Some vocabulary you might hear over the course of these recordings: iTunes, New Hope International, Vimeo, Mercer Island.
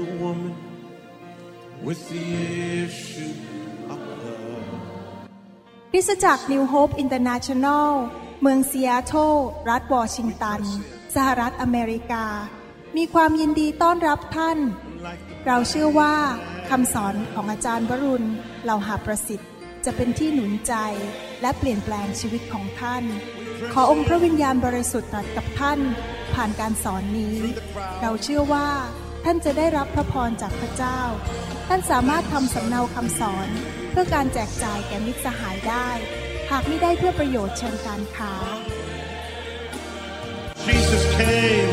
the woman with the issue of blood คริสตจักร New Hope International เมืองซีแอตเทิลรัฐวอชิงตันสหรัฐอเมริกามีความยินดีต้อนรับท่านเราเชื่อว่าคำสอนของอาจารย์วรุณเหล่าหาประสิทธิ์จะเป็นที่หนุนใจและเปลี่ยนแปลงชีวิตของท่านขอองค์พระวิญญาณบริสุทธิ์ตรัสกับท่านผ่านการสอนนี้เราเชื่อว่าท่านจะได้รับพระพรจากพระเจ้าท่านสามารถทำสำเนาคำสอนเพื่อการแจกจ่ายแก่มิตรสหายได้หากไม่ได้เพื่อประโยชน์เชิงการค้า Jesus came,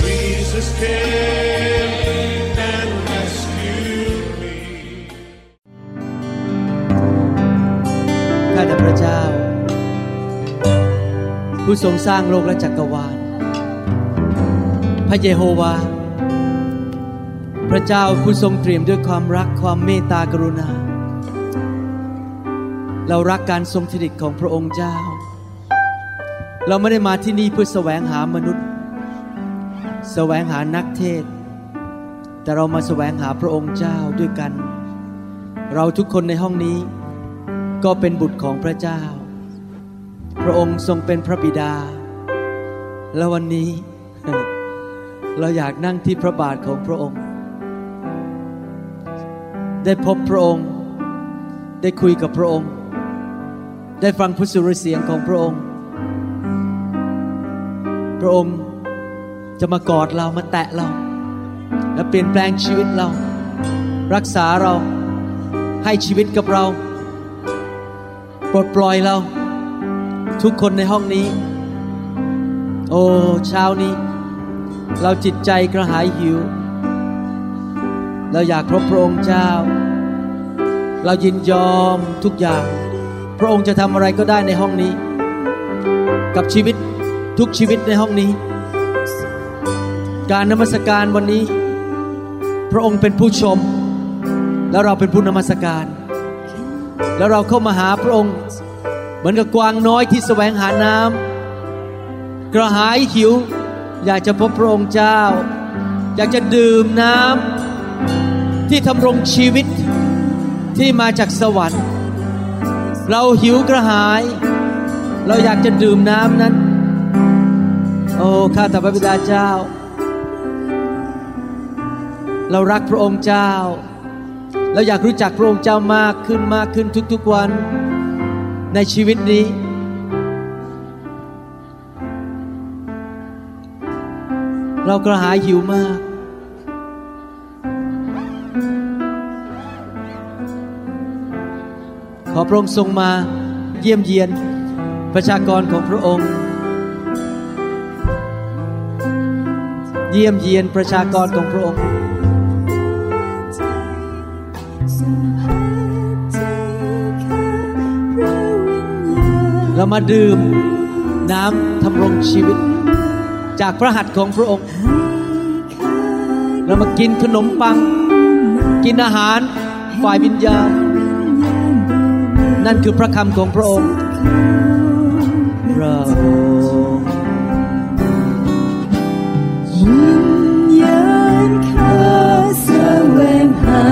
Jesus came and rescued me ข้าแต่พระเจ้าผู้ทรงสร้างโลกและจักรวาลพระเยโฮวาพระเจ้าผู้ทรงเตรียมด้วยความรักความเมตตากรุณาเรารักการทรงสถิตของพระองค์เจ้าเราไม่ได้มาที่นี่เพื่อแสวงหามนุษย์แสวงหานักเทศแต่เรามาแสวงหาพระองค์เจ้าด้วยกันเราทุกคนในห้องนี้ก็เป็นบุตรของพระเจ้าพระองค์ทรงเป็นพระบิดาและวันนี้เราอยากนั่งที่พระบาทของพระองค์ได้พบพระองค์ได้คุยกับพระองค์ได้ฟังพระสุรเสียงของพระองค์พระองค์จะมากอดเรามาแตะเราและเปลี่ยนแปลงชีวิตเรารักษาเราให้ชีวิตกับเราปลดปล่อยเราทุกคนในห้องนี้โอ้เช้านี้เราจิตใจกระหายหิวเราอยากพบพระองค์เจ้าเรายินยอมทุกอย่างพระองค์จะทำอะไรก็ได้ในห้องนี้กับชีวิตทุกชีวิตในห้องนี้การนมัสการวันนี้พระองค์เป็นผู้ชมแล้วเราเป็นผู้นมัสการแล้วเราเข้ามาหาพระองค์เหมือนกับกวางน้อยที่แสวงหาน้ำกระหายหิวอยากจะพบพระองค์เจ้าอยากจะดื่มน้ำที่ทำรงชีวิตที่มาจากสวรรค์เราหิวกระหายเราอยากจะดื่มน้ำนั้นโอ้ข้าแต่พระบิดาเจ้าเรารักพระองค์เจ้าเราอยากรู้จักพระองค์เจ้ามากขึ้นมากขึ้นทุกๆวันในชีวิตนี้เรากระหายหิวมากขอพระองค์ทรงมาเยี่ยมเยียนประชากรของพระองค์เยี่ยมเยียนประชากรของพระองค์เรามาดื่มน้ำทำรงชีวิตจากพระหัตถ์ของพระองค์เรามากินขนมปังกินอาหารฝ่ายวิญญาณนั่นคือพระคำของพระองค์พระองค์ยิ่งยันข้าแสวงหา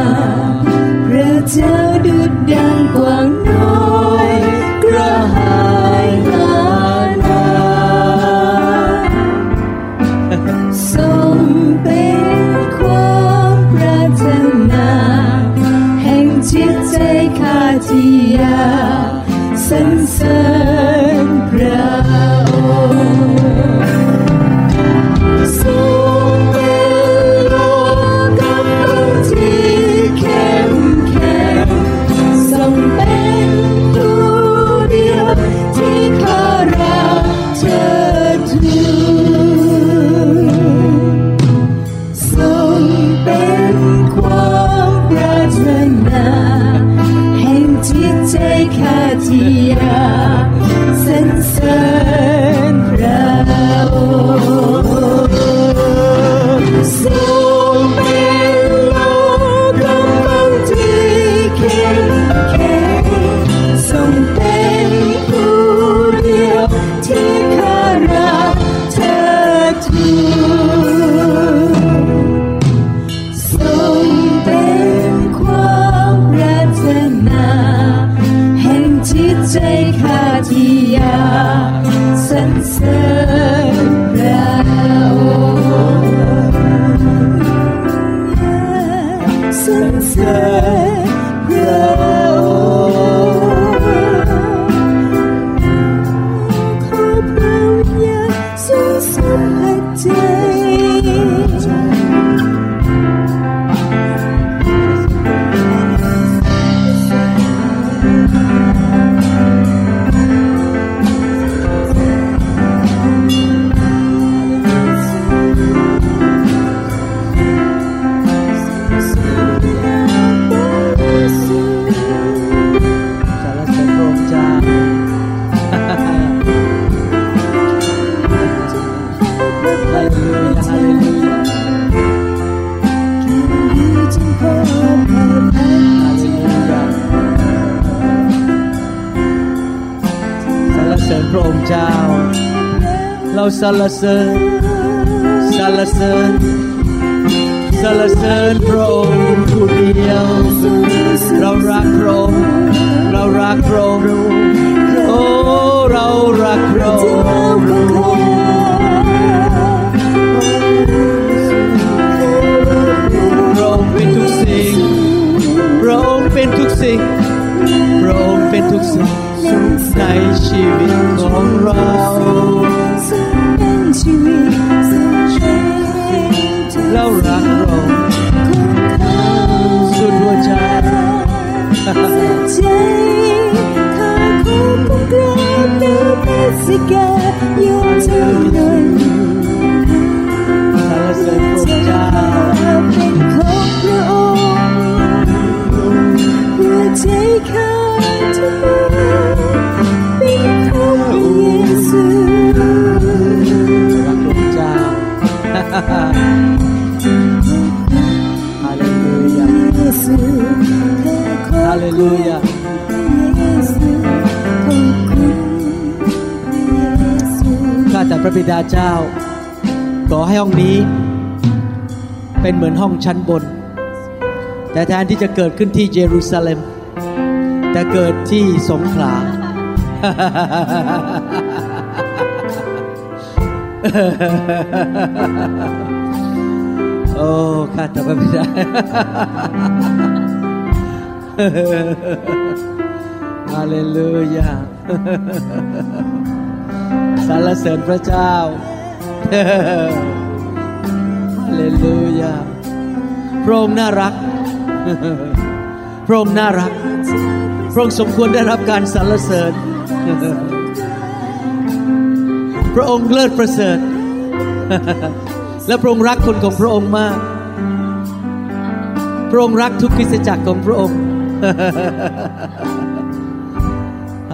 พระเจ้าดุจดังกว้างน้อยกระหายหาน้ำทรงเป็นความปรารถนาแห่งจิตใจข้าที่อยากสรรเสริญพระองค์ทรงเป็นโลกำลังที่เข้มแข็งทรงเป็นตัวเดียวที่ข้ารักเธอทูลทรงเป็นความปรารถนาใจข้าที่อยาก สรรเสริญสรรเสริญสรรเสริญพระองค์ผู้เดียวเรารักพระองค์เรารักพระองค์โอ้เรารักพระองค์พระองค์เป็นทุกสิ่งพระองค์เป็นทุกสิ่งพระองค์เป็นทุกสิ่งในชีวิตของเราเรารักเราสุดหัวใจถ้าเขาต้องกลายเป็นพิเศษอยู่ทุกนั้นสรรเสริญพระเจ้าเป็นของพระองค์เพื่อใจเขาทุกคนเป็นของพระเยซูฮาเลลูยาฮาเลลูยาข้าแต่พระบิดาเจ้าขอให้ห้องนี้เป็นเหมือนห้องชั้นบนแต่แทนที่จะเกิดขึ้นที่เยรูซาเล็มแต่เกิดที่สงขลาโอ้ข้าแต่พระบิดาฮาเลลูยาสรรเสริญพระเจ้าฮาเลลูยาพระองค์น่ารักพระองค์น่ารักพระองค์สมควรได้รับการสรรเสริญพระองค์เลิศประเสริฐและพระองค์รักคนของพระองค์มากพระองค์รักทุกคริสตจักรของพระองค์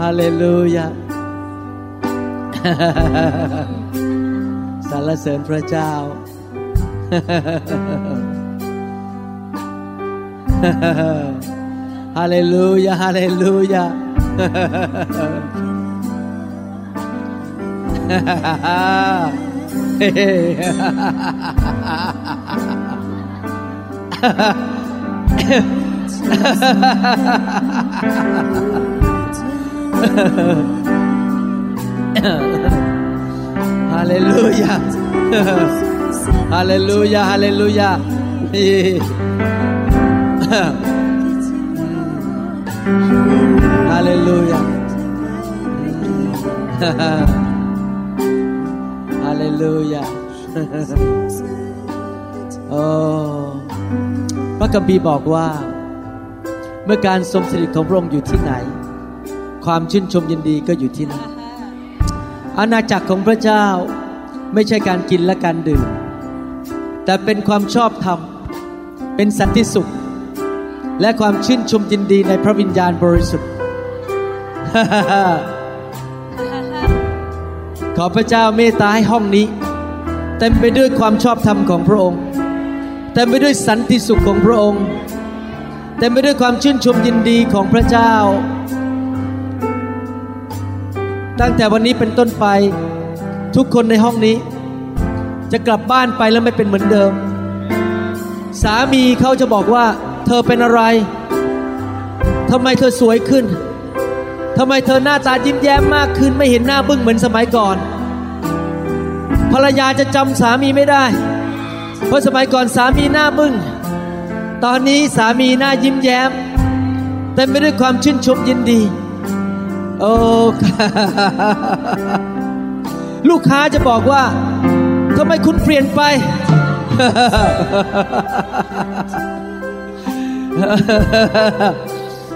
ฮาเลลูยาสรรเสริญพระเจ้าฮาเลลูยาฮาเลลูยาฮาเลลูยาฮาเลลูยาฮาเลลูยาฮาเลลูยาHallelujah โอ้พระคัมภีร์บอกว่าเมื่อการทรงสถิตของพระองค์อยู่ที่ไหนความชื่นชมยินดีก็อยู่ที่นั่นอาณาจักรของพระเจ้าไม่ใช่การกินและการดื่มแต่เป็นความชอบธรรมเป็นสันติสุขและความชื่นชมยินดีในพระวิญญาณบริสุทธิ์ ขอพระเจ้าเมตตาให้ห้องนี้เต็มไปด้วยความชอบธรรมของพระองค์เต็มไปด้วยสันติสุขของพระองค์เต็มไปด้วยความชื่นชมยินดีของพระเจ้าตั้งแต่วันนี้เป็นต้นไปทุกคนในห้องนี้จะกลับบ้านไปแล้วไม่เป็นเหมือนเดิมสามีเขาจะบอกว่าเธอเป็นอะไรทำไมเธอสวยขึ้นทำไมเธอหน้าตายิ้มแย้มมากขึ้นไม่เห็นหน้าบึ้งเหมือนสมัยก่อนภรรยาจะจำสามีไม่ได้เพราะสมัยก่อนสามีหน้าบึ้ง ตอนนี้สามีหน้ายิ้มแย้มเต็มไปด้วยความชื่นชมยินดีโอ้ลูกค้าจะบอกว่าทำไมคุณเปลี่ยนไป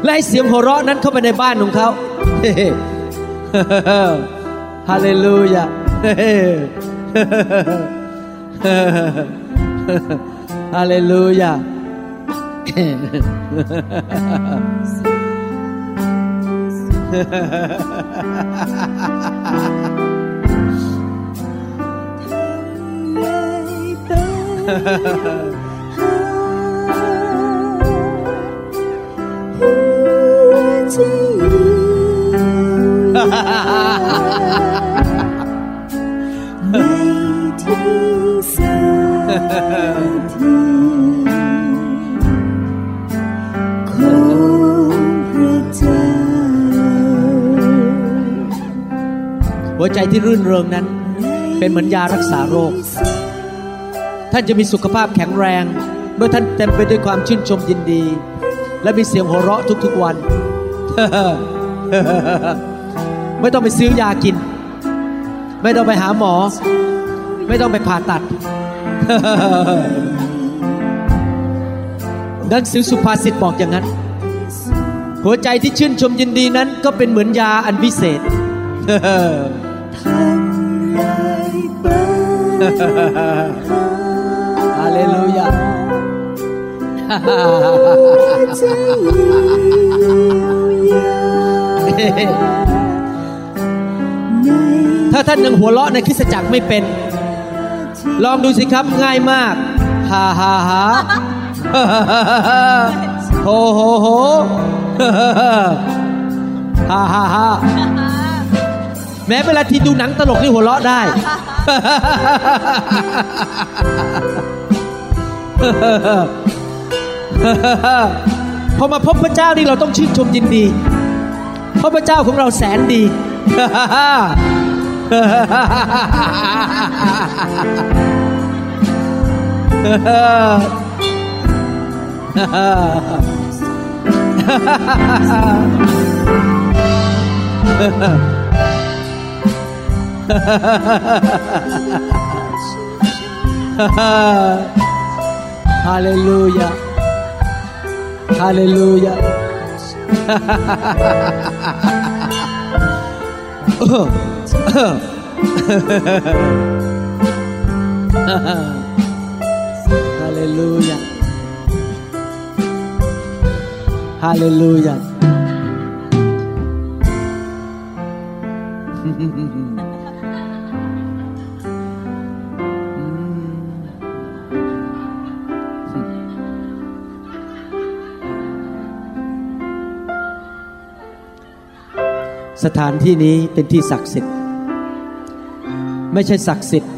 ไล่เสียงหัวเราะนั้นเข้าไปในบ้านของเขาฮาเลลูยาฮาเลลูยาหัวใจที่รื่นเริงนั้นเป็นเหมือนยารักษาโรคท่านจะมีสุขภาพแข็งแรงเมื่อท่านเต็มไปด้วยความชื่นชมยินดีและมีเสียงหัวเราะทุกๆวัน ไม่ต้องไปซื้อยากินไม่ต้องไปหาหมอไม่ต้องไปผ่าตัด หนังสือสุภาษิตบอกอย่างนั้นหัวใจที่ชื่นชมยินดีนั้นก็เป็นเหมือนยาอันวิเศษ ฮาเลลูยาถ้าท่านยังหัวเราะในคริสตจักรไม่เป็นลองดูสิครับง่ายมากฮ่าฮ่าฮ่าโหโหโหฮ่าฮ่าฮ่าแม้เวลาที่ดูหนังตลกนี่หัวเราะได้พอมาพบพระเจ้านี่เราต้องชื่นชมยินดีเพราะพระเจ้าของเราแสนดีฮาเลลูยาฮาเลลูยาฮาเลลูยาฮาเลลูยาสถานที่นี้เป็นที่ศักดิ์สิทธิ์ไม่ใช่ศักดิ์สิทธิ์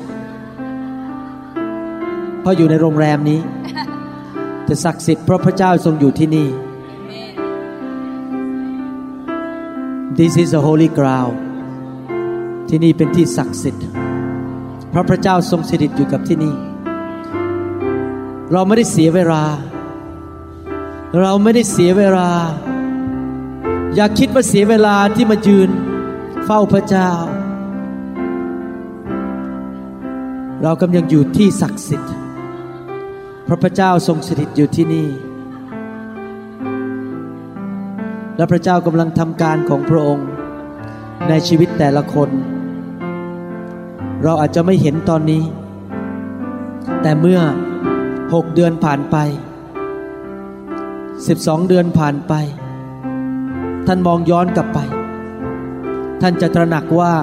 เพราะอยู่ในโรงแรมนี้แต่ศักดิ์สิทธิ์เพราะพระเจ้าทรงอยู่ที่นี่ This is a holy ground ที่นี่เป็นที่ศักดิ์สิทธิ์เพราะพระเจ้าทรงสถิตอยู่กับที่นี่เราไม่ได้เสียเวลาเราไม่ได้เสียเวลาอย่าคิดว่าเสียเวลาที่มายืนเฝ้าพระเจ้าเรากำลังอยู่ที่ศักดิ์สิทธิ์เพราะพระเจ้าทรงสถิตอยู่ที่นี่และพระเจ้ากำลังทำการของพระองค์ในชีวิตแต่ละคนเราอาจจะไม่เห็นตอนนี้แต่เมื่อ6 เดือนผ่านไป12 เดือนผ่านไปท่านมองย้อนกลับไปท่านจะตระหนักว่า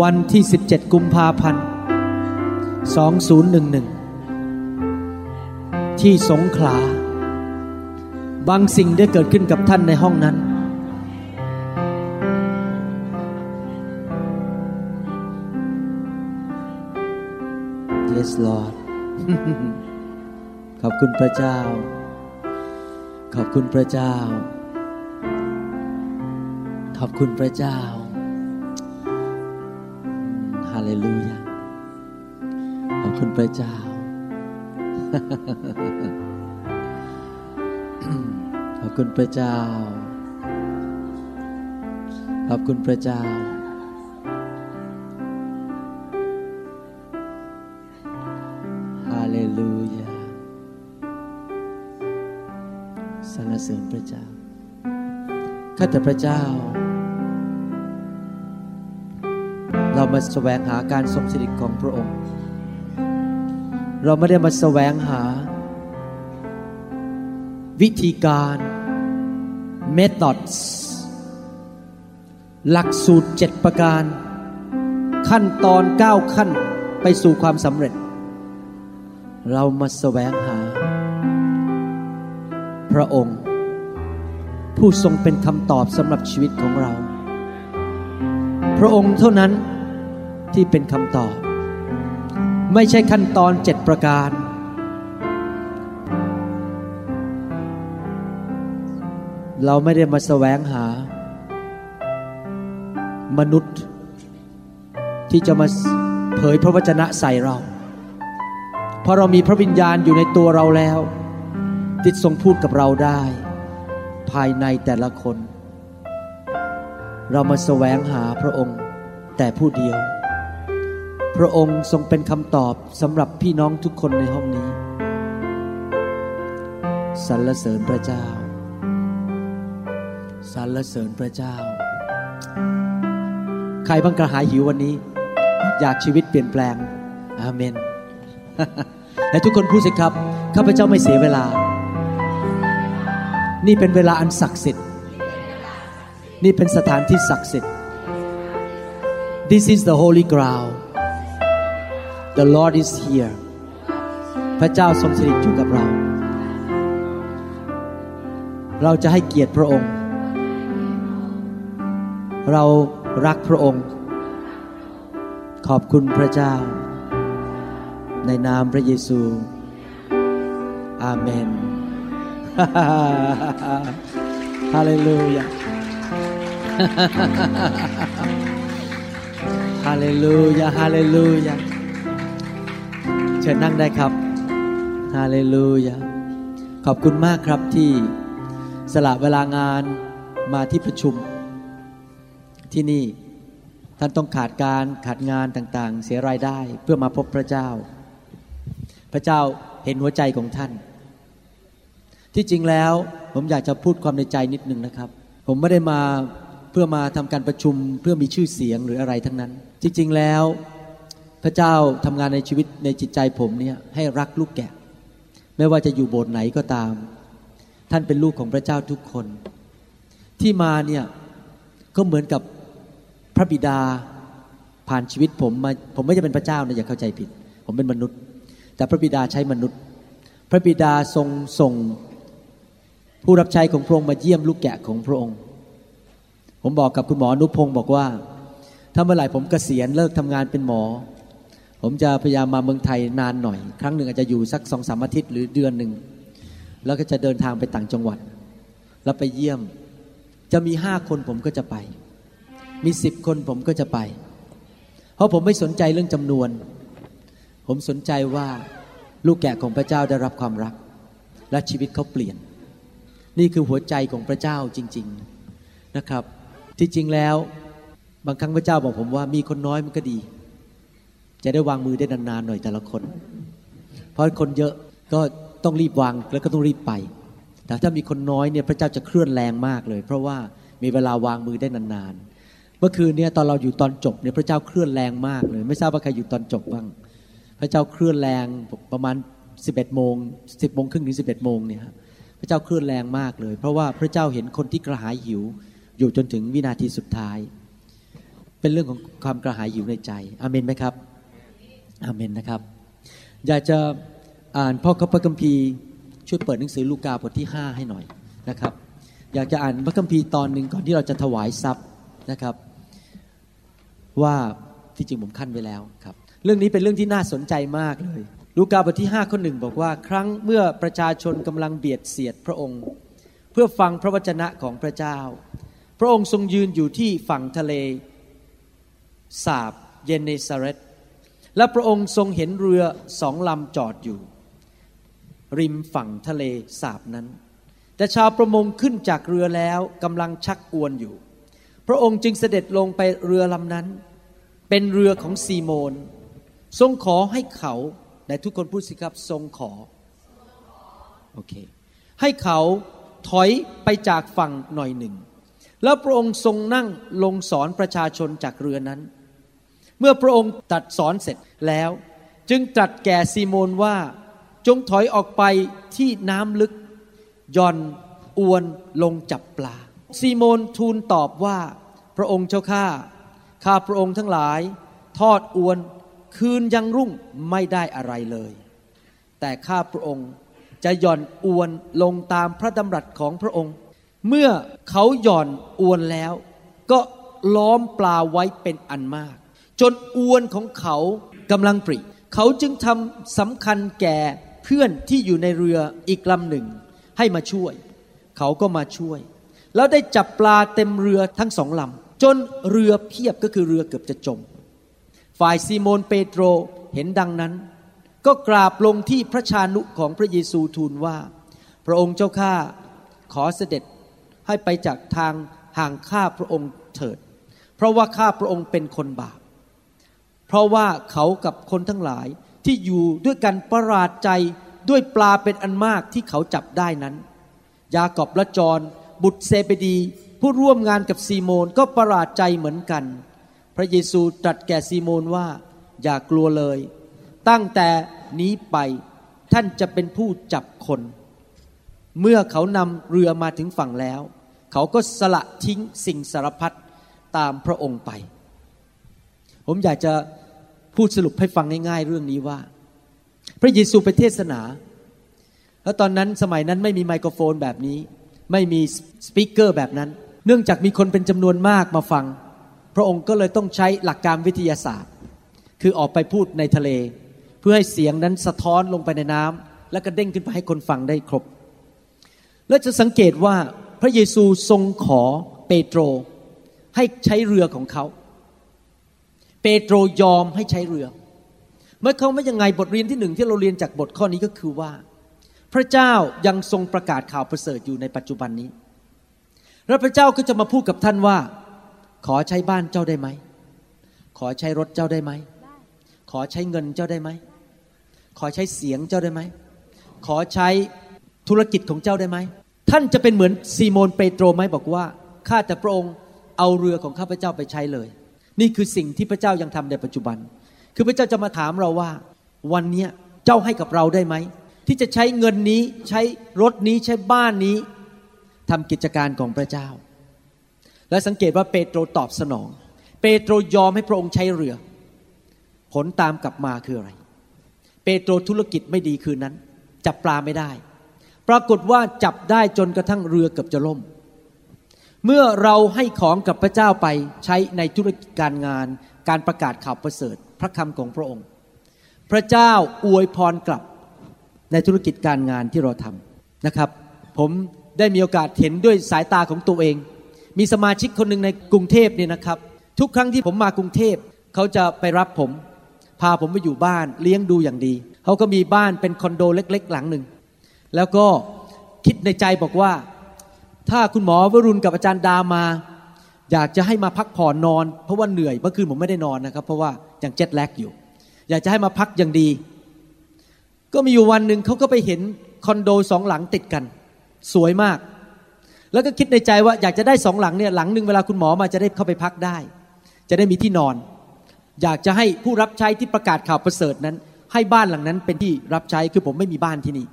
วันที่17 กุมภาพันธ์ 2011ที่สงขลาบางสิ่งได้เกิดขึ้นกับท่านในห้องนั้นเยสลอร์ด ขอบคุณพระเจ้าขอบคุณพระเจ้าขอบคุณพระเจ้าฮาเลลูยาขอบคุณพระเจ้า ขอบคุณพระเจ้าขอบคุณพระเจ้าฮาเลลูยาสรรเสริญพระเจ้าข้าแต่พระเจ้าเรามาแสวงหาการทรงสถิตของพระองค์เราไม่ได้มาแสวงหาวิธีการ methods หลักสูตร7ประการขั้นตอน9ขั้นไปสู่ความสำเร็จเรามาแสวงหาพระองค์ผู้ทรงเป็นคำตอบสำหรับชีวิตของเราพระองค์เท่านั้นที่เป็นคำตอบไม่ใช่ขั้นตอน7ประการเราไม่ได้มาแสวงหามนุษย์ที่จะมาเผยพระวจนะใส่เราเพราะเรามีพระวิญญาณอยู่ในตัวเราแล้วที่ทรงพูดกับเราได้ภายในแต่ละคนเรามาแสวงหาพระองค์แต่ผู้เดียวพระองค์ทรงเป็นคำตอบสำหรับพี่น้องทุกคนในห้องนี้สรรเสริญพระเจ้าสรรเสริญพระเจ้าใครบ้างกระหายหิววันนี้อยากชีวิตเปลี่ยนแปลงอาเมนและทุกคนพูดสิครับข้าพเจ้าไม่เสียเวลานี่เป็นเวลาอันศักดิ์สิทธิ์นี่เป็นสถานที่ศักดิ์สิทธิ์ This is the holy ground The Lord is here พระเจ้าทรงสถิตอยู่กับเราเราจะให้เกียรติพระองค์เรารักพระองค์ขอบคุณพระเจ้าในนามพระเยซูอาเมนฮาเลลูยาฮาเลลูยาฮาเลลูยาเชิญนั่งได้ครับฮาเลลูยาขอบคุณมากครับที่สละเวลางานมาที่ประชุมที่นี่ท่านต้องขาดงานต่างๆเสียรายได้เพื่อมาพบพระเจ้าพระเจ้าเห็นหัวใจของท่านที่จริงแล้วผมอยากจะพูดความในใจนิดนึงนะครับผมไม่ได้มาเพื่อมาทำการประชุมเพื่อมีชื่อเสียงหรืออะไรทั้งนั้นจริงๆแล้วพระเจ้าทำงานในชีวิตในจิตใจผมเนี่ยให้รักลูกแกะไม่ว่าจะอยู่โบสถ์ไหนก็ตามท่านเป็นลูกของพระเจ้าทุกคนที่มาเนี่ยก็เหมือนกับพระบิดาผ่านชีวิตผมมาผมไม่ได้เป็นพระเจ้านะอย่าเข้าใจผิดผมเป็นมนุษย์แต่พระบิดาใช้มนุษย์พระบิดาทรงส่งผู้รับใช้ของพระองค์มาเยี่ยมลูกแกะของพระองค์ผมบอกกับคุณหมออนุพงศ์บอกว่าถ้าเมื่อไหร่ผมเกษียณเลิกทำงานเป็นหมอผมจะพยายามมาเมืองไทยนานหน่อยครั้งหนึ่งอาจจะอยู่สัก 2-3 อาทิตย์หรือเดือนนึงแล้วก็จะเดินทางไปต่างจังหวัดแล้วไปเยี่ยมจะมี5คนผมก็จะไปมี10คนผมก็จะไปเพราะผมไม่สนใจเรื่องจำนวนผมสนใจว่าลูกแกะของพระเจ้าได้รับความรักและชีวิตเขาเปลี่ยนนี่คือหัวใจของพระเจ้าจริงๆนะครับที่จริงแล้วบางครั้งพระเจ้าบอกผมว่ามีคนน้อยมันก็ดีจะได้วางมือได้นานๆหน่อยแต่ละคนเพราะคนเยอะก็ต้องรีบวางแล้วก็ต้องรีบไปแต่ถ้ามีคนน้อยเนี่ยพระเจ้าจะเคลื่อนแรงมากเลยเพราะว่ามีเวลาวางมือได้นานๆเมื่อคืนเนี่ยตอนเราอยู่ตอนจบเนี่ยพระเจ้าเคลื่อนแรงมากเลยไม่ทราบว่าใครอยู่ตอนจบบ้างพระเจ้าเคลื่อนแรงประมาณ 10:30 ถึง 11:00 เนี่ยครับพระเจ้าเคลื่อนแรงมากเลยเพราะว่าพระเจ้าเห็นคนที่กระหายหิวอยู่จนถึงวินาทีสุดท้ายเป็นเรื่องของความกระหายหิวในใจอาเมนไหมครับอาเมนนะครับอยากจะอ่านพ่อพระคัมภีร์ช่วยเปิดหนังสือลูกาบทที่5ให้หน่อยนะครับอยากจะอ่านพระคัมภีร์ตอนนึงก่อนที่เราจะถวายทรัพย์นะครับว่าที่จริงผมคั่นไว้แล้วครับเรื่องนี้เป็นเรื่องที่น่าสนใจมากเลยลูกาบทที่5ข้อ1บอกว่าครั้งเมื่อประชาชนกำลังเบียดเสียดพระองค์เพื่อฟังพระวจนะของพระเจ้าพระองค์ทรงยืนอยู่ที่ฝั่งทะเลสาบเยเนซาเร็ตและพระองค์ทรงเห็นเรือ2ลำจอดอยู่ ริมฝั่งทะเลสาบนั้นแต่ชาวประมงขึ้นจากเรือแล้วกำลังชักอวนอยู่พระองค์จึงเสด็จลงไปเรือลำนั้นเป็นเรือของซีโมนทรงขอให้เขาและทุกคนพูดสิครับทรงขอโอเคให้เขาถอยไปจากฝั่งหน่อยหนึ่งแล้วพระองค์ทรงนั่งลงสอนประชาชนจากเรือนั้นเมื่อพระองค์ตรัสสอนเสร็จแล้วจึงตรัสแก่ซีโมนว่าจงถอยออกไปที่น้ำลึกย่อนอวนลงจับปลาซีโมนทูลตอบว่าพระองค์เจ้าข้าพระองค์ทั้งหลายทอดอวนคืนยังรุ่งไม่ได้อะไรเลยแต่ข้าพระองค์จะหย่อนอวนลงตามพระดำรัสของพระองค์เมื่อเขาหย่อนอวนแล้วก็ล้อมปลาไว้เป็นอันมากจนอวนของเขากำลังปริเขาจึงทำสำคัญแก่เพื่อนที่อยู่ในเรืออีกลำหนึ่งให้มาช่วยเขาก็มาช่วยแล้วได้จับปลาเต็มเรือทั้งสองลำจนเรือเพียบก็คือเรือเกือบจะจมฝ่ายซีโมนเปโตรเห็นดังนั้นก็กราบลงที่พระชานุของพระเยซูทูลว่าพระองค์เจ้าข้าขอเสด็จให้ไปจากทางห่างข้าพระองค์เถิดเพราะว่าข้าพระองค์เป็นคนบาปเพราะว่าเขากับคนทั้งหลายที่อยู่ด้วยกันประหลาดใจด้วยปลาเป็นอันมากที่เขาจับได้นั้นยากอบและจอห์นบุตรเซเบดีผู้ร่วมงานกับซีโมนก็ประหลาดใจเหมือนกันพระเยซูตรัสแก่ซีโมนว่าอย่ากลัวเลยตั้งแต่นี้ไปท่านจะเป็นผู้จับคนเมื่อเขานำเรือมาถึงฝั่งแล้วเขาก็สละทิ้งสิ่งสารพัดตามพระองค์ไปผมอยากจะพูดสรุปให้ฟังง่ายๆเรื่องนี้ว่าพระเยซูไปเทศนาแล้วตอนนั้นสมัยนั้นไม่มีไมโครโฟนแบบนี้ไม่มีสปีกเกอร์แบบนั้นเนื่องจากมีคนเป็นจำนวนมากมาฟังพระองค์ก็เลยต้องใช้หลักการวิทยาศาสตร์คือออกไปพูดในทะเลเพื่อให้เสียงนั้นสะท้อนลงไปในน้ำแล้วก็เด้งขึ้นไปให้คนฟังได้ครบและจะสังเกตว่าพระเยซูทรงขอเปโตรให้ใช้เรือของเขาเปโตรยอมให้ใช้เรือเมื่อเขาไม่ยังไงบทเรียนที่หนึ่งที่เราเรียนจากบทข้อนี้ก็คือว่าพระเจ้ายังทรงประกาศข่าวประเสริฐอยู่ในปัจจุบันนี้และพระเจ้าก็จะมาพูดกับท่านว่าขอใช้บ้านเจ้าได้ไหมขอใช้รถเจ้าได้ไหมขอใช้เงินเจ้าได้ไหมขอใช้เสียงเจ้าได้ไหมขอใช้ธุรกิจของเจ้าได้ไหมท่านจะเป็นเหมือนซีโมนเปโตรไหมบอกว่าข้าแต่พระองค์เอาเรือของข้าพเจ้าไปใช้เลยนี่คือสิ่งที่พระเจ้ายังทำในปัจจุบันคือพระเจ้าจะมาถามเราว่าวันนี้เจ้าให้กับเราได้ไหมที่จะใช้เงินนี้ใช้รถนี้ใช้บ้านนี้ทำกิจการของพระเจ้าและสังเกตว่าเปโตรตอบสนองเปโตรยอมให้พระองค์ใช้เรือผลตามกลับมาคืออะไรเปโตรธุรกิจไม่ดีคืนนั้นจับปลาไม่ได้ปรากฏว่าจับได้จนกระทั่งเรือเกือบจะล่มเมื่อเราให้ของกับพระเจ้าไปใช้ในธุรกิจการงานการประกาศข่าวประเสริฐพระคำของพระองค์พระเจ้าอวยพรกลับในธุรกิจการงานที่เราทำนะครับผมได้มีโอกาสเห็นด้วยสายตาของตัวเองมีสมาชิกคนหนึ่งในกรุงเทพเนี่ยนะครับทุกครั้งที่ผมมากรุงเทพเขาจะไปรับผมพาผมไปอยู่บ้านเลี้ยงดูอย่างดีเขาก็มีบ้านเป็นคอนโดเล็กๆหลังหนึ่งแล้วก็คิดในใจบอกว่าถ้าคุณหมอวรุณกับอาจารย์ดามาอยากจะให้มาพักผ่อนนอนเพราะว่าเหนื่อยเมื่อคืนผมไม่ได้นอนนะครับเพราะว่ายังเจ็ตแลกอยู่อยากจะให้มาพักอย่างดีก็มีอยู่วันหนึ่งเขาก็ไปเห็นคอนโดสองหลังติดกันสวยมากแล้วก็คิดในใจว่าอยากจะได้สองหลังเนี่ยหลังหนึ่งเวลาคุณหมอมาจะได้เข้าไปพักได้จะได้มีที่นอนอยากจะให้ผู้รับใช้ที่ประกาศข่าวประเสริฐนั้นให้บ้านหลังนั้นเป็นที่รับใช้คือผมไม่มีบ้านที่นี่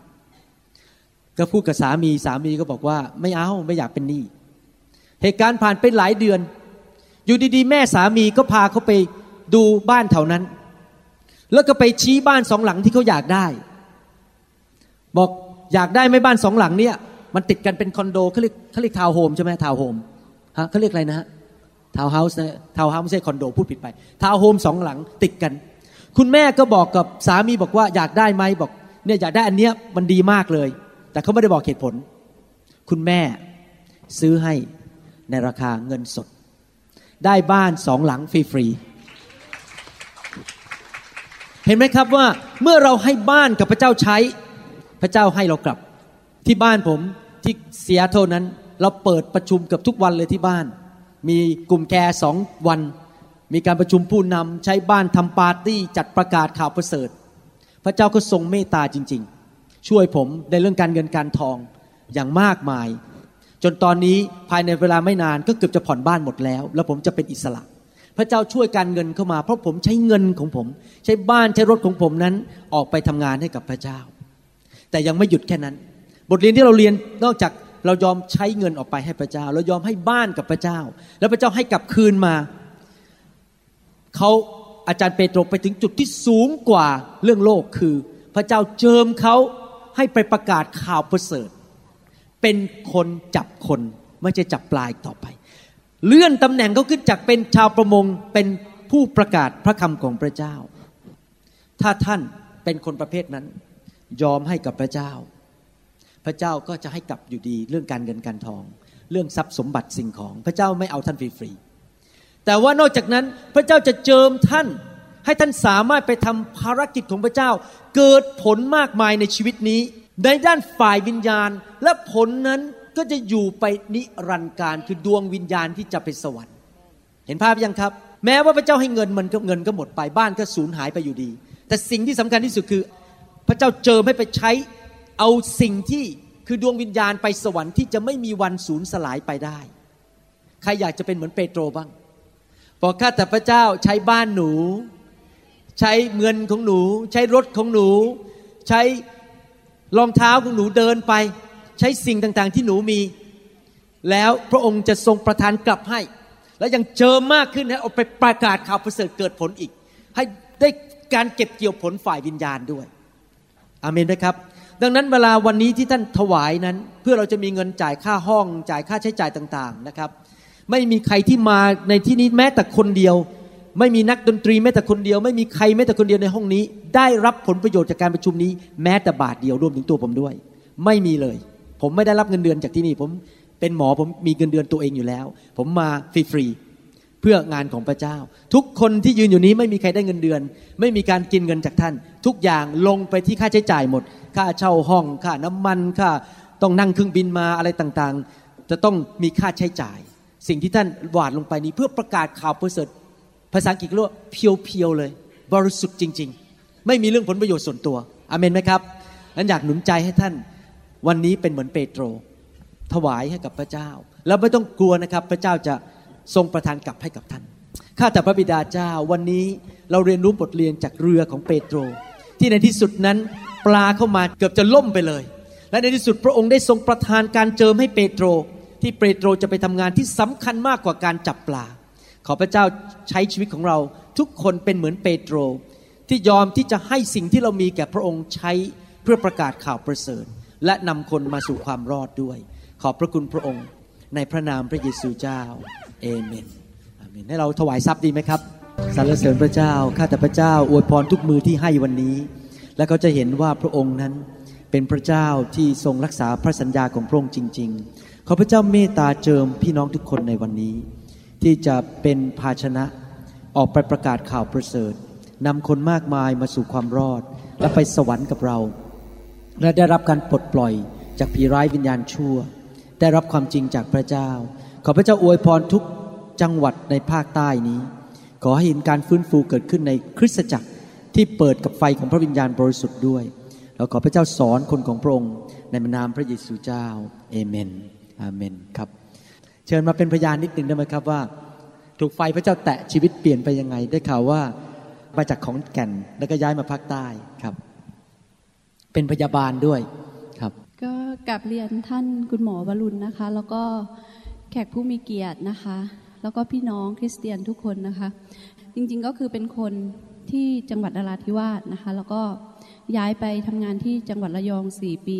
ก็พูดกับสามีก็บอกว่าไม่เอาไม่อยากเป็นหนี้เหตุการณ์ผ่านไปหลายเดือนอยู่ดีๆแม่สามีก็พาเขาไปดูบ้านแถวนั้นแล้วก็ไปชี้บ้านสองหลังที่เขาอยากได้บอกอยากได้ไหมบ้านสองหลังเนี่ยมันติดกันเป็นคอนโดเขาเรียกทาวน์โฮมใช่ไหมทาวน์โฮมฮะเขาเรียกอะไรนะฮะทาวน์เฮาส์นะทาวน์เฮาส์ไม่ใช่คอนโดพูดผิดไปทาวน์โฮมสองหลังติดกันคุณแม่ก็บอกกับสามีบอกว่าอยากได้ไหมบอกเนี่ยอยากได้อันเนี้ยมันดีมากเลยแต่เขาไม่ได้บอกเหตุผลคุณแม่ซื้อให้ในราคาเงินสดได้บ้านสองหลังฟรีๆเห็นไหมครับว่าเมื่อเราให้บ้านกับพระเจ้าใช้พ ระเจ้าให้เรากลับที่บ้านผมที่เซียโตรนั้นเราเปิดประชุมเกือบทุกวันเลยที่บ้านมีกลุ่มแคร์2วันมีการประชุมผู้นำใช้บ้านทำปาร์ตี้จัดประกาศข่าวประเสริฐพระเจ้าก็ทรงเมตตาจริงๆช่วยผมในเรื่องการเงินการทองอย่างมากมายจนตอนนี้ภายในเวลาไม่นานก็เกือบจะผ่อนบ้านหมดแล้วแล้วผมจะเป็นอิสระพระเจ้าช่วยการเงินเข้ามาเพราะผมใช้เงินของผมใช้บ้านใช้รถของผมนั้นออกไปทำงานให้กับพระเจ้าแต่ยังไม่หยุดแค่นั้นบทเรียนที่เราเรียนนอกจากเรายอมใช้เงินออกไปให้พระเจ้าเรายอมให้บ้านกับพระเจ้าแล้วพระเจ้าให้กลับคืนมาเขาอาจารย์เปโตรไปถึงจุดที่สูงกว่าเรื่องโลกคือพระเจ้าเจิมเขาให้ไปประกาศข่าวประเสริฐเป็นคนจับคนไม่ใช่จับปลาอีกต่อไปเลื่อนตำแหน่งเขาขึ้นจากเป็นชาวประมงเป็นผู้ประกาศพระคำของพระเจ้าถ้าท่านเป็นคนประเภทนั้นยอมให้กับพระเจ้าพระเจ้าก็จะให้กลับอยู่ดีเรื่องการเงินการทองเรื่องทรัพย์สมบัติสิ่งของพระเจ้าไม่เอาท่านฟรีๆแต่ว่านอกจากนั้นพระเจ้าจะเจิมท่านให้ท่านสามารถไปทำภารกิจของพระเจ้าเกิดผลมากมายในชีวิตนี้ในด้านฝ่ายวิญญาณและผลนั้นก็จะอยู่ไปนิรันดร์การคือดวงวิญญาณที่จะไปสวรรค์เห็นภาพยังครับแม้ว่าพระเจ้าให้เงินมันก็เงินก็หมดไปบ้านก็สูญหายไปอยู่ดีแต่สิ่งที่สำคัญที่สุดคือพระเจ้าเจิมให้ไปใช้เอาสิ่งที่คือดวงวิญญาณไปสวรรค์ที่จะไม่มีวันสูญสลายไปได้ใครอยากจะเป็นเหมือนเปโตรบ้างบอกข้าแต่พระเจ้าใช้บ้านหนูใช้เงินของหนูใช้รถของหนูใช้รองเท้าของหนูเดินไปใช้สิ่งต่างๆที่หนูมีแล้วพระองค์จะทรงประทานกลับให้และยังเจิมมากขึ้นให้เอาไปประกาศข่าวประเสริฐเกิดผลอีกให้ได้การเก็บเกี่ยวผลฝ่ายวิญญาณด้วยอาเมนไหมครับดังนั้นเวลาวันนี้ที่ท่านถวายนั้นเพื่อเราจะมีเงินจ่ายค่าห้องจ่ายค่าใช้จ่ายต่างๆนะครับไม่มีใครที่มาในที่นี้แม้แต่คนเดียวไม่มีนักดนตรีแม้แต่คนเดียวไม่มีใครแม้แต่คนเดียวในห้องนี้ได้รับผลประโยชน์จากการประชุมนี้แม้แต่บาทเดียวรวมถึงตัวผมด้วยไม่มีเลยผมไม่ได้รับเงินเดือนจากที่นี่ผมเป็นหมอผมมีเงินเดือนตัวเองอยู่แล้วผมมาฟรีๆเพื่องานของพระเจ้าทุกคนที่ยืนอยู่นี้ไม่มีใครได้เงินเดือนไม่มีการกินเงินจากท่านทุกอย่างลงไปที่ค่าใช้จ่ายหมดค่าเช่าห้องค่าน้ำมันค่าต้องนั่งเครื่องบินมาอะไรต่างๆจะต้องมีค่าใช้จ่ายสิ่งที่ท่านหวานลงไปนี้เพื่อประกาศข่าวประเสริฐภาษาอังกฤษเรียกว่าเพียวๆเลยบริสุทธิ์จริงๆไม่มีเรื่องผลประโยชน์ส่วนตัวอาเมนไหมครับนั้นอยากหนุนใจให้ท่านวันนี้เป็นเหมือนเปโตรถวายให้กับพระเจ้าแล้วไม่ต้องกลัวนะครับพระเจ้าจะทรงประทานกลับให้กับท่านข้าแต่พระบิดาเจ้าวันนี้เราเรียนรู้บทเรียนจากเรือของเปโตรที่ในที่สุดนั้นปลาเข้ามาเกือบจะล่มไปเลยและในที่สุดพระองค์ได้ทรงประทานการเจิมให้เปโตรที่เปโตรจะไปทำงานที่สำคัญมากกว่าการจับปลาขอพระเจ้าใช้ชีวิตของเราทุกคนเป็นเหมือนเปโตรที่ยอมที่จะให้สิ่งที่เรามีแก่พระองค์ใช้เพื่อประกาศข่าวประเสริฐและนำคนมาสู่ความรอดด้วยขอบพระคุณพระองค์ในพระนามพระเยซูเจ้าเอเมนอาเมนให้เราถวายทรัพย์ดีไหมครับสรรเสริญพระเจ้าข้าแต่พระเจ้าอวยพรทุกมือที่ให้วันนี้และเขาจะเห็นว่าพระองค์นั้นเป็นพระเจ้าที่ทรงรักษาพระสัญญาของพระองค์จริงๆขอพระเจ้าเมตตาเจิมพี่น้องทุกคนในวันนี้ที่จะเป็นภาชนะออกไปประกาศข่าวประเสริฐนำคนมากมายมาสู่ความรอดและไปสวรรค์กับเราและได้รับการปลดปล่อยจากผีร้ายวิญญาณชั่วได้รับความจริงจากพระเจ้าขอพระเจ้าอวยพรทุกจังหวัดในภาคใต้นี้ขอให้เห็นการฟื้นฟูเกิดขึ้นในคริสตจักรที่เปิดกับไฟของพระวิญญาณบริสุทธิ์ด้วยเราขอพระเจ้าสอนคนของพระองค์ในนามพระเยซูเจ้าเอเมนอาเมนครับเชิญมาเป็นพยานนิดนึงได้ไหมครับว่าถูกไฟพระเจ้าแตะชีวิตเปลี่ยนไปยังไงได้ข่าวว่ามาจากขอนแก่นแล้วก็ย้ายมาภาคใต้ครับเป็นพยาบาลด้วยครับก็กลับเรียนท่านคุณหมอวรุณนะคะแล้วก็แขกผู้มีเกียรตินะคะแล้วก็พี่น้องคริสเตียนทุกคนนะคะจริงๆก็คือเป็นคนที่จังหวัดนราธิวาสนะคะแล้วก็ย้ายไปทำงานที่จังหวัดระยอง4ปี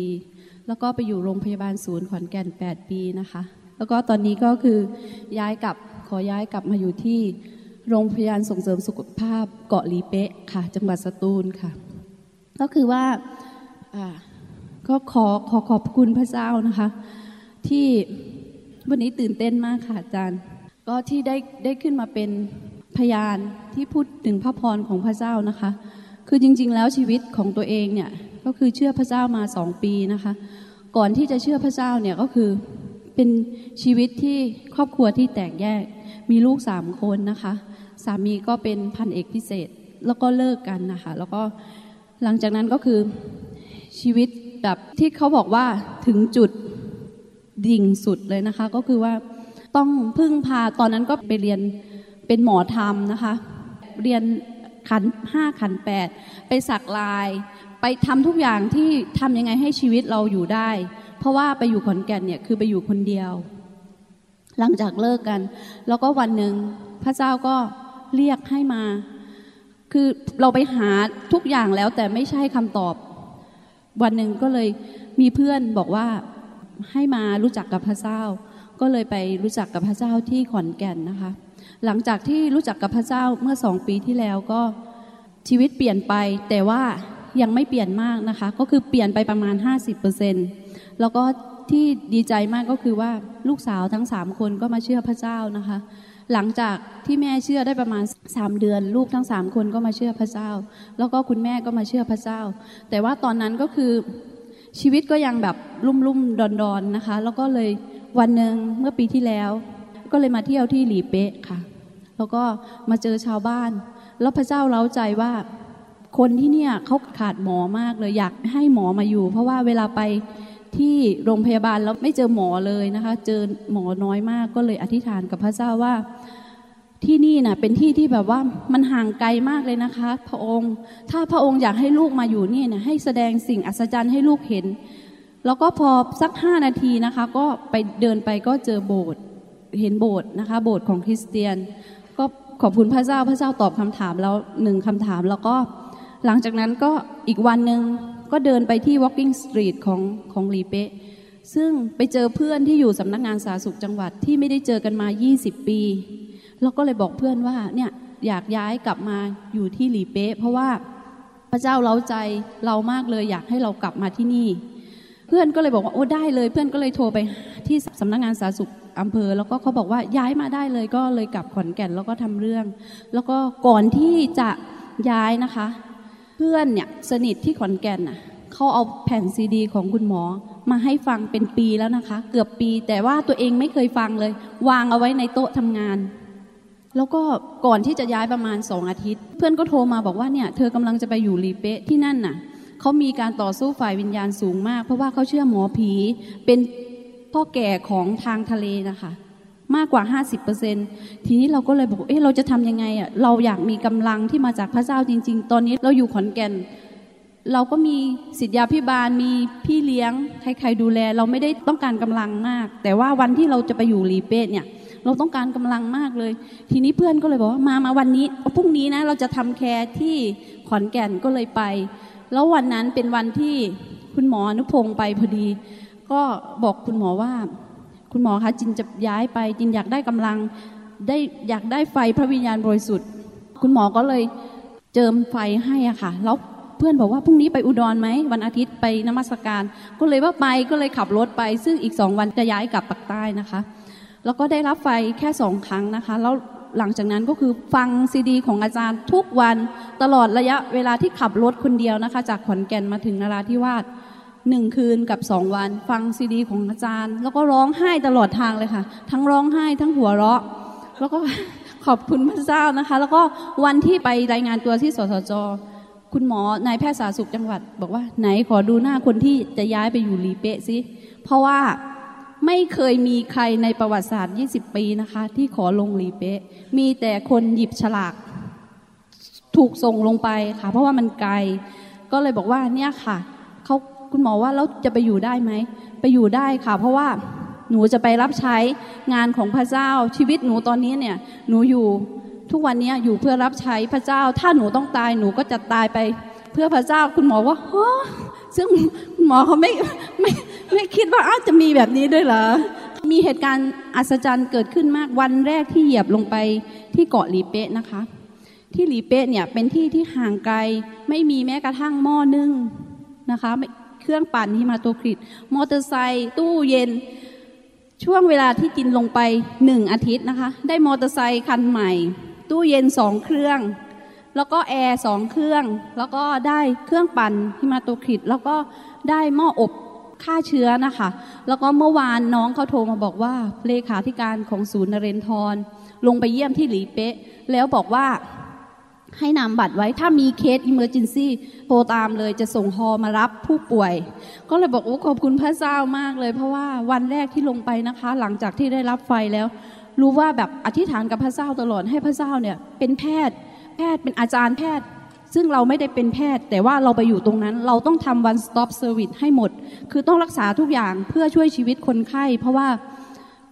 แล้วก็ไปอยู่โรงพยาบาลศูนย์ขอนแก่น8ปีนะคะแล้วก็ตอนนี้ก็คือย้ายกลับมาอยู่ที่โรงพยาบาลส่งเสริมสุขภาพเกาะลีเป๊ะค่ะจังหวัดสตูลค่ะก็คือว่าก็ขอขอบคุณพระเจ้านะคะที่วันนี้ตื่นเต้นมากค่ะอาจารย์ก็ที่ได้ขึ้นมาเป็นพยานที่พูดถึงพระพรของพระเจ้านะคะคือจริงๆแล้วชีวิตของตัวเองเนี่ย ก็คือเชื่อพระเจ้ามา2ปีนะคะก่อนที่จะเชื่อพระเจ้าเนี่ยก็คือเป็นชีวิตที่ครอบครัวที่แตกแยกมีลูก3คนนะคะสามีก็เป็นพันเอกพิเศษแล้วก็เลิกกันนะคะแล้วก็หลังจากนั้นก็คือชีวิตแบบที่เขาบอกว่าถึงจุดดิ่งสุดเลยนะคะก็คือว่าต้องพึ่งพาตอนนั้นก็ไปเรียนเป็นหมอธรรมนะคะเรียนขัน5ขัน8ไปสักลายไปทำทุกอย่างที่ทำยังไงให้ชีวิตเราอยู่ได้เพราะว่าไปอยู่ขอนแก่นเนี่ยคือไปอยู่คนเดียวหลังจากเลิกกันแล้วก็วันหนึ่งพระเจ้าก็เรียกให้มาคือเราไปหาทุกอย่างแล้วแต่ไม่ใช่คำตอบวันหนึ่งก็เลยมีเพื่อนบอกว่าให้มารู้จักกับพระเจ้าก็เลยไปรู้จักกับพระเจ้าที่ขอนแก่นนะคะหลังจากที่รู้จักกับพระเจ้าเมื่อ2ปีที่แล้วก็ชีวิตเปลี่ยนไปแต่ว่ายังไม่เปลี่ยนมากนะคะก็คือเปลี่ยนไปประมาณ 50% แล้วก็ที่ดีใจมากก็คือว่าลูกสาวทั้ง3คนก็มาเชื่อพระเจ้านะคะหลังจากที่แม่เชื่อได้ประมาณ3เดือนลูกทั้ง3คนก็มาเชื่อพระเจ้าแล้วก็คุณแม่ก็มาเชื่อพระเจ้าแต่ว่าตอนนั้นก็คือชีวิตก็ยังแบบลุ่มๆดอนๆนะคะแล้วก็เลยวันนึงเมื่อปีที่แล้วก็เลยมาเที่ยวที่หลีเป๊ะค่ะแล้วก็มาเจอชาวบ้านแล้วพระเจ้าเร้าใจว่าคนที่เนี่ยเขาขาดหมอมากเลยอยากให้หมอมาอยู่เพราะว่าเวลาไปที่โรงพยาบาลแล้วไม่เจอหมอเลยนะคะเจอหมอน้อยมากก็เลยอธิษฐานกับพระเจ้าว่าที่นี่น่ะเป็นที่ที่แบบว่ามันห่างไกลมากเลยนะคะพระองค์ถ้าพระองค์อยากให้ลูกมาอยู่นี่นะให้แสดงสิ่งอัศจรรย์ให้ลูกเห็นแล้วก็พอสัก5นาทีนะคะก็ไปเดินไปก็เจอโบสถ์เห็นโบสถ์นะคะโบสถ์ของคริสเตียนก็ขอบคุณพระเจ้าพระเจ้าตอบคำถามแล้ว1คำถามแล้วก็หลังจากนั้นก็อีกวันนึงก็เดินไปที่ Walking Street ของหลีเป๊ะซึ่งไปเจอเพื่อนที่อยู่สำนักงานสาธารณสุขจังหวัดที่ไม่ได้เจอกันมา20ปีแล้วก็เลยบอกเพื่อนว่าเนี่ยอยากย้ายกลับมาอยู่ที่หลีเป๊ะเพราะว่าพระเจ้าเร้าใจเรามากเลยอยากให้เรากลับมาที่นี่เพื่อนก็เลยบอกว่าโอ้ได้เลยเพื่อนก็เลยโทรไปที่สำนักงานสาธารณสุขอำเภอแล้วก็เขาบอกว่าย้ายมาได้เลยก็เลยกลับขอนแก่นแล้วก็ทำเรื่องแล้วก็ก่อนที่จะย้ายนะคะเพื่อนเนี่ยสนิทที่ขอนแก่นน่ะเขาเอาแผ่นซีดีของคุณหมอมาให้ฟังเป็นปีแล้วนะคะเกือบปีแต่ว่าตัวเองไม่เคยฟังเลยวางเอาไว้ในโต๊ะทำงานแล้วก็ก่อนที่จะย้ายประมาณ2อาทิตย์เพื่อนก็โทรมาบอกว่าเนี่ยเธอกำลังจะไปอยู่ลีเป๊ะที่นั่นน่ะเขามีการต่อสู้ฝ่ายวิญญาณสูงมากเพราะว่าเขาเชื่อหมอผีเป็นพ่อแก่ของทางทะเลนะคะมากกว่า 50% ทีนี้เราก็เลยบอกเอ๊ะเราจะทำยังไงอ่ะเราอยากมีกำลังที่มาจากพระเจ้าจริงๆตอนนี้เราอยู่ขอนแก่นเราก็มีศิษยาภิบาลมีพี่เลี้ยงใครๆดูแลเราไม่ได้ต้องการกำลังมากแต่ว่าวันที่เราจะไปอยู่ลีเป๊ะเนี่ยเราต้องการกำลังมากเลยทีนี้เพื่อนก็เลยบอกว่ามาวันนี้พรุ่งนี้นะเราจะทำแคร์ที่ขอนแก่นก็เลยไปแล้ววันนั้นเป็นวันที่คุณหมออนุพงศ์ไปพอดีก็บอกคุณหมอว่าคุณหมอคะจินจะย้ายไปจินอยากได้กำลังได้อยากได้ไฟพระวิญญาณบริสุทธิ์คุณหมอก็เลยเจิมไฟให้อ่ะค่ะแล้วเพื่อนบอกว่าพรุ่งนี้ไปอุดรไหมวันอาทิตย์ไปนมัสการก็เลยว่าไปก็เลยขับรถไปซึ่งอีก2วันจะย้ายกลับปักใต้นะคะแล้วก็ได้รับไฟแค่2ครั้งนะคะแล้วหลังจากนั้นก็คือฟังซีดีของอาจารย์ทุกวันตลอดระยะเวลาที่ขับรถคนเดียวนะคะจากขอนแก่นมาถึงนราธิวาส1คืนกับ2วันฟังซีดีของอาจารย์แล้วก็ร้องไห้ตลอดทางเลยค่ะทั้งร้องไห้ทั้งหัวเราะแล้วก็ขอบคุณพระเจ้านะคะแล้วก็วันที่ไปรายงานตัวที่สสจ.คุณหมอนายแพทย์สาธารณสุขจังหวัดบอกว่าไหนขอดูหน้าคนที่จะย้ายไปอยู่ลีเป๊ะสิเพราะว่าไม่เคยมีใครในประวัติศาสตร์20ปีนะคะที่ขอลงลีเป๊ะมีแต่คนหยิบฉลากถูกส่งลงไปค่ะเพราะว่ามันไกลก็เลยบอกว่าเนี่ยค่ะเขาคุณหมอว่าแล้วจะไปอยู่ได้ไหมไปอยู่ได้ค่ะเพราะว่าหนูจะไปรับใช้งานของพระเจ้าชีวิตหนูตอนนี้เนี่ยหนูอยู่ทุกวันนี้อยู่เพื่อรับใช้พระเจ้าถ้าหนูต้องตายหนูก็จะตายไปเพื่อพระเจ้าคุณหมอว่าซึ่งคุณหมอเขาไม่คิดว่าอาจจะมีแบบนี้ด้วยเหรอมีเหตุการณ์อัศจรรย์เกิดขึ้นมากวันแรกที่เหยียบลงไปที่เกาะหลีเป๊ะนะคะที่หลีเป๊ะเนี่ยเป็นที่ที่ห่างไกลไม่มีแม้กระทั่งหม้อนึ่งนะคะเครื่องปั่นหิมาโตคริตมอเตอร์ไซค์ตู้เย็นช่วงเวลาที่จินลงไป1อาทิตย์นะคะได้มอเตอร์ไซค์คันใหม่ตู้เย็น2เครื่อง แล้วก็แอร์2เครื่องแล้วก็ได้เครื่องปั่นฮิมาโตคริตแล้วก็ได้หม้ออบฆ่าเชื้อนะคะแล้วก็เมื่อวานน้องเขาโทรมาบอกว่าเลขาธิการของศูนย์นเรนทรลงไปเยี่ยมที่หลีเป๊ะแล้วบอกว่าให้นำบัตรไว้ถ้ามีเคสอิเมอร์เจนซี่โทรตามเลยจะส่งฮอมารับผู้ป่วยก็เลยบอกโอ้ขอบคุณพระเจ้ามากเลยเพราะว่าวันแรกที่ลงไปนะคะหลังจากที่ได้รับไฟแล้วรู้ว่าแบบอธิษฐานกับพระเจ้าตลอดให้พระเจ้าเนี่ยเป็นแพทย์เป็นอาจารย์แพทย์ซึ่งเราไม่ได้เป็นแพทย์แต่ว่าเราไปอยู่ตรงนั้นเราต้องทำ one stop service ให้หมดคือต้องรักษาทุกอย่างเพื่อช่วยชีวิตคนไข้เพราะว่า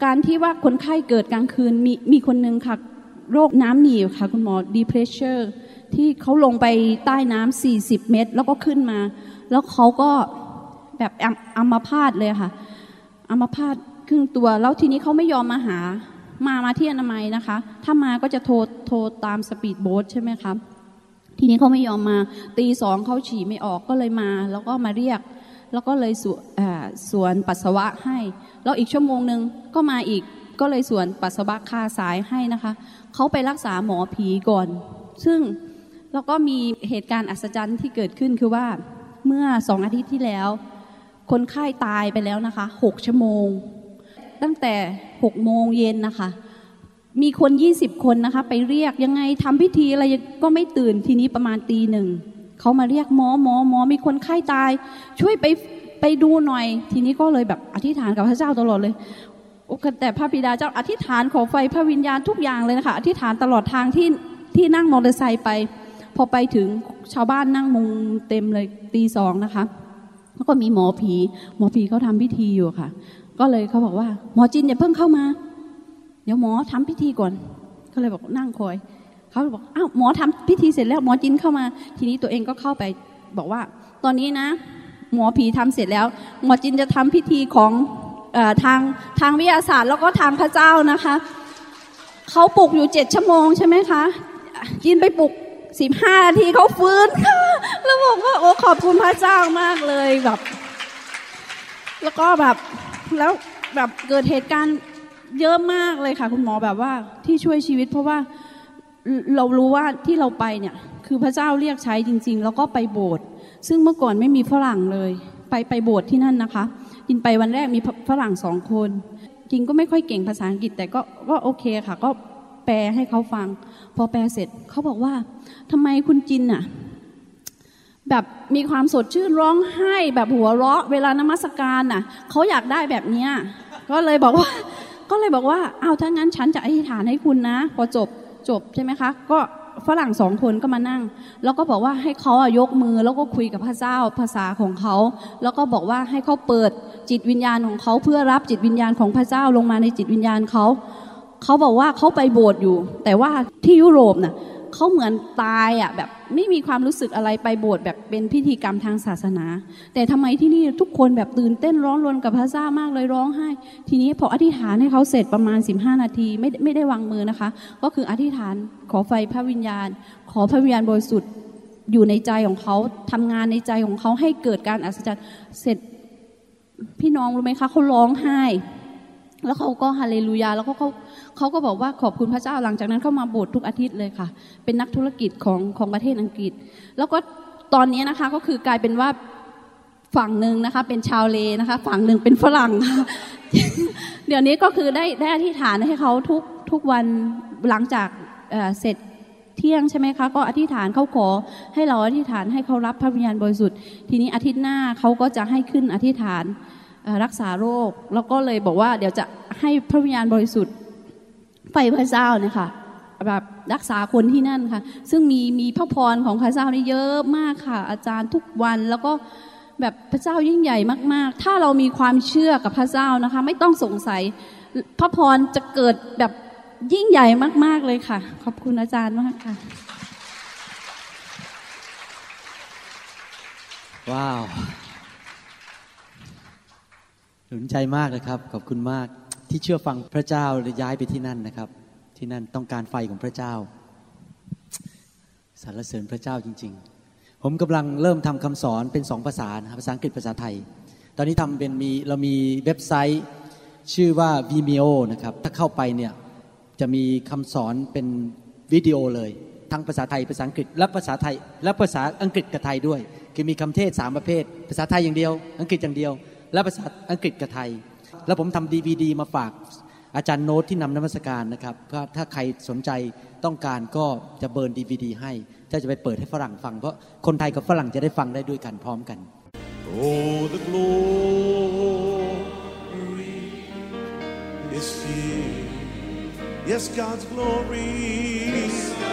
การที่ว่าคนไข้เกิดกลางคืนมีคนนึงค่ะโรคน้ำหนีบค่ะคุณหมอ depression ที่เขาลงไปใต้น้ำ40เมตรแล้วก็ขึ้นมาแล้วเขาก็แบบอัมพาตเลยค่ะอัมพาตครึ่งตัวแล้วทีนี้เขาไม่ยอมมาหามาที่อนามัยนะคะถ้ามาก็จะโทรตามสปีดโบ๊ทใช่ไหมคะทีนี้เขาไม่ยอมมาตีสองเขาฉี่ไม่ออกก็เลยมาแล้วก็มาเรียกแล้วก็เลยสวนปัสสาวะให้แล้วอีกชั่วโมงนึงก็มาอีกก็เลยสวนปัสสาวะคาสายให้นะคะเขาไปรักษาหมอผีก่อนซึ่งแล้วก็มีเหตุการณ์อัศจรรย์ที่เกิดขึ้นคือว่าเมื่อ2อาทิตย์ที่แล้วคนไข้ตายไปแล้วนะคะ6ชั่วโมงตั้งแต่ 18:00 นนะคะมีคน20คนนะคะไปเรียกยังไงทำพิธีอะไรก็ไม่ตื่นทีนี้ประมาณ 1:00 นเขามาเรียกหมอมีคนไข้ตายช่วยไปดูหน่อยทีนี้ก็เลยแบบอธิษฐานกับพระเจ้าตลอดเลยแต่พระบิดาเจ้าอธิษฐานขอไฟพระวิญญาณทุกอย่างเลยนะคะอธิษฐานตลอดทางที่นั่งมอเตอร์ไซค์ไปพอไปถึงชาวบ้านนั่งมุงเต็มเลย 2:00 นนะคะแล้วก็มีหมอผีเขาทำพิธีอยู่ค่ะก็เลยเขาบอกว่าหมอจินอย่าเพิ่งเข้ามาเดี๋ยวหมอทำพิธีก่อนเขาเลยบอกนั่งคอยเขาบอกอ้าวหมอทำพิธีเสร็จแล้วหมอจินเข้ามาทีนี้ตัวเองก็เข้าไปบอกว่าตอนนี้นะหมอผีทำเสร็จแล้วหมอจินจะทำพิธีของทางวิทยาศาสตร์แล้วก็ทางพระเจ้านะคะเขาปลุกอยู่7ชั่วโมงใช่ไหมคะจินไปปลุก15นาทีเขาฟื้นค่ะแล้วบอกว่าโอ้ขอบคุณพระเจ้ามากเลยแบบแล้วก็แบบแล้วแบบเกิดเหตุการณ์เยอะมากเลยค่ะคุณหมอแบบว่าที่ช่วยชีวิตเพราะว่าเรารู้ว่าที่เราไปเนี่ยคือพระเจ้าเรียกใช้จริงๆแล้วก็ไปโบสถ์ซึ่งเมื่อก่อนไม่มีฝรั่งเลยไปโบสถ์ที่นั่นนะคะจินไปวันแรกมีฝรั่ง2คนจินก็ไม่ค่อยเก่งภาษาอังกฤษแต่ก็โอเคค่ะก็แปลให้เขาฟังพอแปลเสร็จเขาบอกว่าทำไมคุณจินน่ะแบบมีความสดชื่นร้องไห้แบบหัวเราะเวลานมัสการน่ะเขาอยากได้แบบเนี้ยก็เลยบอกว่าอ้าวถ้างั้นฉันจะอธิษฐานให้คุณนะพอจบใช่ไหมคะก็ฝรั่ง2คนก็มานั่งแล้วก็บอกว่าให้เขายกมือแล้วก็คุยกับพระเจ้าภาษาของเขาแล้วก็บอกว่าให้เขาเปิดจิตวิญญาณของเขาเพื่อรับจิตวิญญาณของพระเจ้าลงมาในจิตวิญญาณเขาบอกว่าเขาไปโบสถ์อยู่แต่ว่าที่ยุโรปน่ะเขาเหมือนตายอ่ะแบบไม่มีความรู้สึกอะไรไปโบสถ์แบบเป็นพิธีกรรมทางศาสนาแต่ทำไมที่นี่ทุกคนแบบตื่นเต้นร้อนรนกับพระเจ้ามากเลยร้องไห้ทีนี้พออธิษฐานให้เขาเสร็จประมาณ15นาทีไม่ได้วางมือนะคะก็คืออธิษฐานขอไฟพระวิญญาณขอพระวิญญาณบริสุทธิ์อยู่ในใจของเขาทำงานในใจของเขาให้เกิดการอัศจรรย์เสร็จพี่น้องรู้ไหมคะเขาร้องไห้แล้วเขาก็ฮาเลลูยาแล้วเขาก็บอกว่าขอบคุณพระเจ้าหลังจากนั้นเข้ามาโบสถ์ทุกอาทิตย์เลยค่ะเป็นนักธุรกิจของประเทศอังกฤษแล้วก็ตอนนี้นะคะก็คือกลายเป็นว่าฝั่งนึงนะคะเป็นชาวเลนะคะฝั่งนึงเป็นฝรั่ง เดี๋ยวนี้ก็คือได้อธิษฐานให้เขาทุกวันหลังจากเสร็จเที่ยงใช่ไหมคะก็อธิษฐานเขาขอให้เราอธิษฐานให้เขารับพระวิญญาณบริสุทธิ์ทีนี้อาทิตย์หน้าเขาก็จะให้ขึ้นอธิษฐานรักษาโรคแล้วก็เลยบอกว่าเดี๋ยวจะให้พระวิญญาณบริสุทธิ์ไฟพระเจ้าเนี่ยค่ะแบบรักษาคนที่นั่นค่ะซึ่งมีพระพรของพระเจ้านี่เยอะมากค่ะอาจารย์ทุกวันแล้วก็แบบพระเจ้ายิ่งใหญ่มากๆถ้าเรามีความเชื่อกับพระเจ้านะคะไม่ต้องสงสัยพระพรจะเกิดแบบยิ่งใหญ่มากๆเลยค่ะขอบคุณอาจารย์มากค่ะว้าวหนุนใจมากเลยครับขอบคุณมากที่เชื่อฟังพระเจ้าและย้ายไปที่นั่นนะครับที่นั่นต้องการไฟของพระเจ้าสรรเสริญพระเจ้าจริงๆผมกำลังเริ่มทำคำสอนเป็น2ภาษานะครับภาษาอังกฤษภาษาไทยตอนนี้ทำเป็นเรามีเว็บไซต์ชื่อว่า Vimeo นะครับถ้าเข้าไปเนี่ยจะมีคำสอนเป็นวิดีโอเลย ทั้งภาษาไทยภาษาอังกฤษและภาษาไทยและภาษาอังกฤษกับไทยด้วยคือมีคำเทศ3ประเภทภาษาไทยอย่างเดียวอังกฤษอย่างเดียวและภาษาอังกฤษกับไทยแล้วผมทำ DVD มาฝากอาจารย์โน้ตที่นำนมัสการนะครับถ้าใครสนใจต้องการก็จะเบิร์น DVD ให้ถ้าจะไปเปิดให้ฝรั่งฟังเพราะคนไทยกับฝรั่งจะได้ฟังได้ด้วยกันพร้อมกัน Oh the glory is here Yes God's glory is here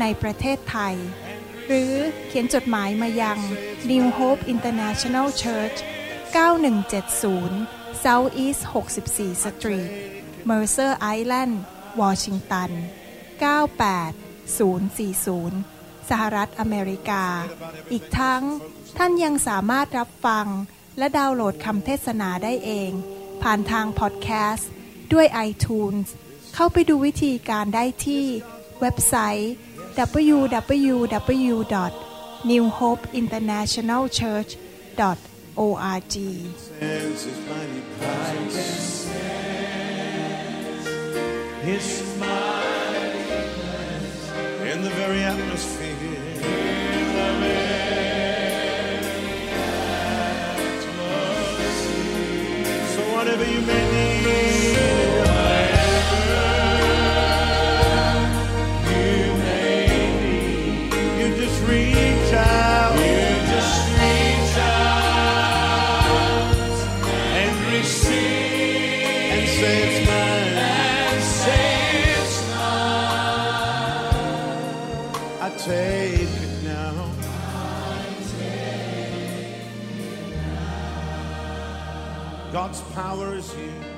ในประเทศไทยหรือเขียนจดหมายมายัง New Hope International Church 9170 South East 64 Street Mercer Island Washington 98040 สหรัฐอเมริกาอีกทั้งท่านยังสามารถรับฟังและดาวน์โหลดคำเทศนาได้เองผ่านทางพอดแคสต์ด้วย iTunes เข้าไปดูวิธีการได้ที่เว็บไซต์www.newhopeinternationalchurch.org God's power is here.